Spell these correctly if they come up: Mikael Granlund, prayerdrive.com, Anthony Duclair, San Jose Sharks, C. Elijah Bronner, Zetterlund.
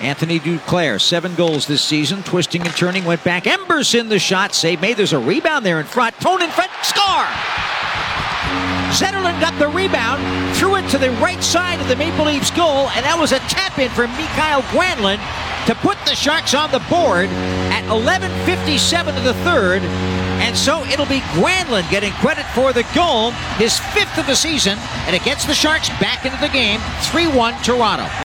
Anthony Duclair, 7 goals this season, twisting and turning, went back. Emberson, the shot, save made. There's a rebound there in front. Tone in front, score! Zetterlund got the rebound, threw it to the right side of the Maple Leafs goal, and that was a tap-in from Mikael Granlund to put the Sharks on the board at 11:57 of the third. And so it'll be Granlund getting credit for the goal, his 5th of the season, and it gets the Sharks back into the game, 3-1 Toronto.